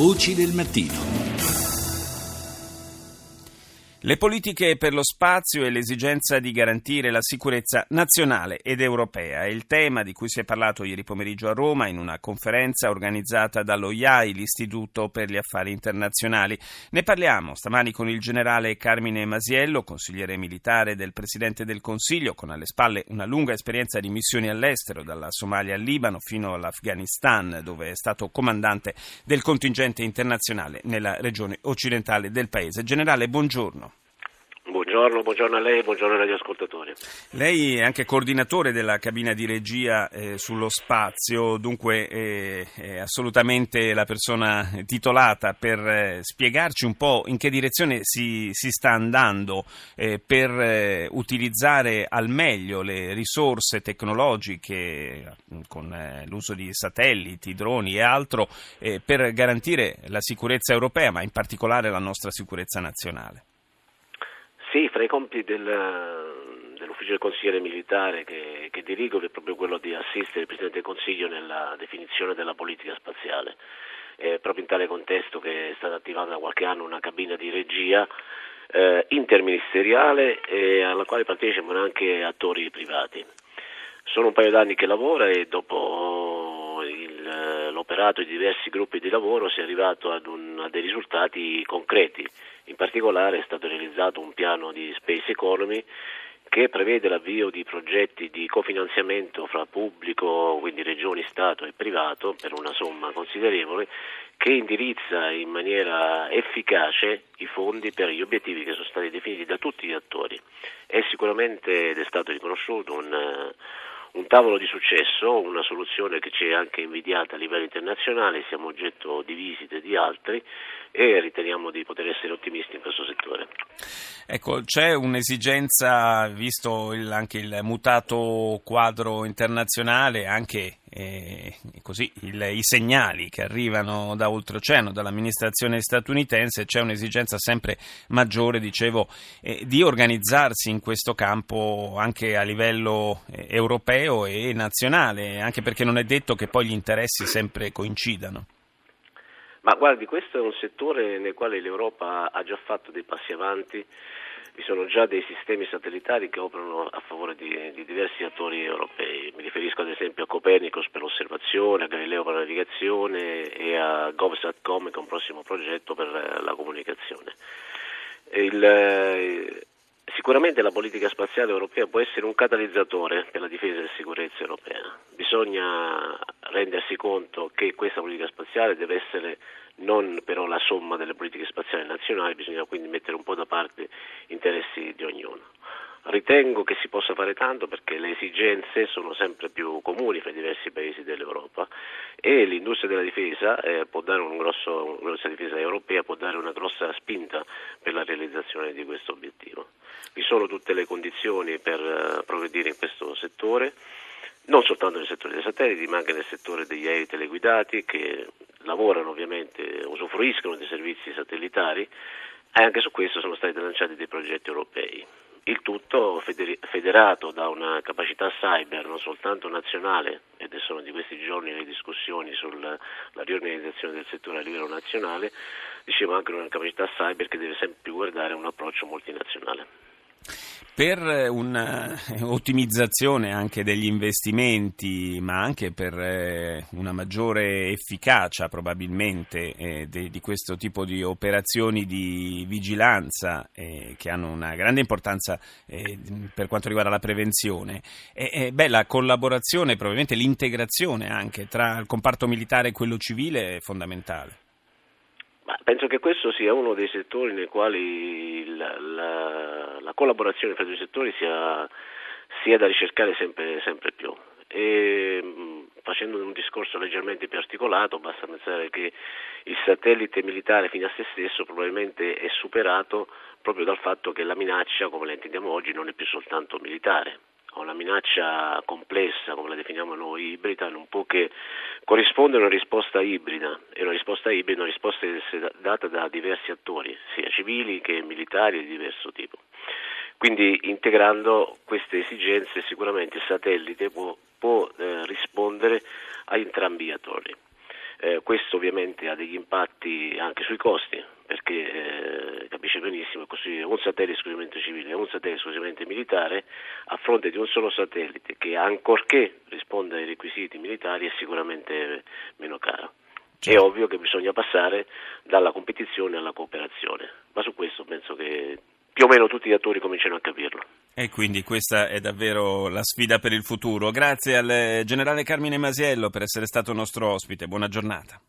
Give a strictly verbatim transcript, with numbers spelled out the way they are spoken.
Voci del mattino. Le politiche per lo spazio e l'esigenza di garantire la sicurezza nazionale ed europea è il tema di cui si è parlato ieri pomeriggio a Roma in una conferenza organizzata dall'O I A I, l'Istituto per gli Affari Internazionali. Ne parliamo stamani con il generale Carmine Masiello, consigliere militare del Presidente del Consiglio, con alle spalle una lunga esperienza di missioni all'estero, dalla Somalia al Libano fino all'Afghanistan, dove è stato comandante del contingente internazionale nella regione occidentale del paese. Generale, buongiorno. Buongiorno, buongiorno a lei, buongiorno agli ascoltatori. Lei è anche coordinatore della cabina di regia eh, sullo spazio, dunque eh, è assolutamente la persona titolata per eh, spiegarci un po' in che direzione si, si sta andando eh, per eh, utilizzare al meglio le risorse tecnologiche con eh, l'uso di satelliti, droni e altro eh, per garantire la sicurezza europea, ma in particolare la nostra sicurezza nazionale. Sì, fra i compiti del, dell'ufficio del consigliere militare che, che dirigo, che è proprio quello di assistere il Presidente del Consiglio nella definizione della politica spaziale. È proprio in tale contesto che è stata attivata da qualche anno una cabina di regia eh, interministeriale eh, alla quale partecipano anche attori privati. Sono un paio d'anni che lavora e dopo il, l'operato di diversi gruppi di lavoro si è arrivato ad un, a dei risultati concreti. In particolare è stato realizzato un piano di Space Economy che prevede l'avvio di progetti di cofinanziamento fra pubblico, quindi regioni, Stato e privato, per una somma considerevole, che indirizza in maniera efficace i fondi per gli obiettivi che sono stati definiti da tutti gli attori. È sicuramente, ed è stato riconosciuto, un, un tavolo di successo, una soluzione che ci è anche invidiata a livello internazionale, siamo oggetto di visite di altri e riteniamo di poter essere ottimisti in questo settore. Ecco, c'è un'esigenza, visto il, anche il mutato quadro internazionale, anche eh, così il, i segnali che arrivano da oltreoceano, dall'amministrazione statunitense, c'è un'esigenza sempre maggiore, dicevo, eh, di organizzarsi in questo campo anche a livello eh, europeo e nazionale, anche perché non è detto che poi gli interessi sempre coincidano. Ma guardi, questo è un settore nel quale l'Europa ha già fatto dei passi avanti, vi sono già dei sistemi satellitari che operano a favore di, di diversi attori europei, mi riferisco ad esempio a Copernicus per l'osservazione, a Galileo per la navigazione e a GovSatcom, che è un prossimo progetto per la comunicazione. Il, sicuramente la politica spaziale europea può essere un catalizzatore per la difesa e la sicurezza europea, bisogna rendersi conto che questa politica spaziale deve essere non però la somma delle politiche spaziali nazionali, bisogna quindi mettere un po' da parte interessi di ognuno. Ritengo che si possa fare tanto perché le esigenze sono sempre più comuni fra i diversi paesi dell'Europa e l'industria della difesa eh, può dare un grosso, una grossa difesa europea, può dare una grossa spinta per la realizzazione di questo obiettivo. Vi sono tutte le condizioni per uh, progredire in questo settore, non soltanto nel settore dei satelliti, ma anche nel settore degli aerei teleguidati che lavorano ovviamente, usufruiscono dei servizi satellitari e anche su questo sono stati lanciati dei progetti europei. Il tutto federato da una capacità cyber non soltanto nazionale, ed sono di questi giorni le discussioni sulla riorganizzazione del settore a livello nazionale, dicevo anche una capacità cyber che deve sempre più guardare a un approccio multinazionale. Per un'ottimizzazione anche degli investimenti, ma anche per una maggiore efficacia probabilmente di questo tipo di operazioni di vigilanza che hanno una grande importanza per quanto riguarda la prevenzione, beh, la collaborazione, probabilmente l'integrazione anche tra il comparto militare e quello civile è fondamentale. Penso che questo sia uno dei settori nei quali la, la, la collaborazione fra i due settori sia, sia da ricercare sempre, sempre più. E facendo un discorso leggermente più articolato, basta pensare che il satellite militare fino a se stesso probabilmente è superato proprio dal fatto che la minaccia, come la intendiamo oggi, non è più soltanto militare. Una minaccia complessa, come la definiamo noi, ibrida, non può che corrispondere a una risposta ibrida, e una risposta ibrida è una risposta che è data da diversi attori, sia civili che militari di diverso tipo. Quindi integrando queste esigenze sicuramente il satellite può, può eh, rispondere a entrambi gli attori. Eh, questo ovviamente ha degli impatti anche sui costi, perché eh, capisce benissimo che costruire un satellite esclusivamente civile e un satellite esclusivamente militare a fronte di un solo satellite che, ancorché risponda ai requisiti militari, è sicuramente meno caro. Certo. È ovvio che bisogna passare dalla competizione alla cooperazione, ma su questo penso che più o meno tutti gli attori cominciano a capirlo. E quindi questa è davvero la sfida per il futuro. Grazie al generale Carmine Masiello per essere stato nostro ospite. Buona giornata.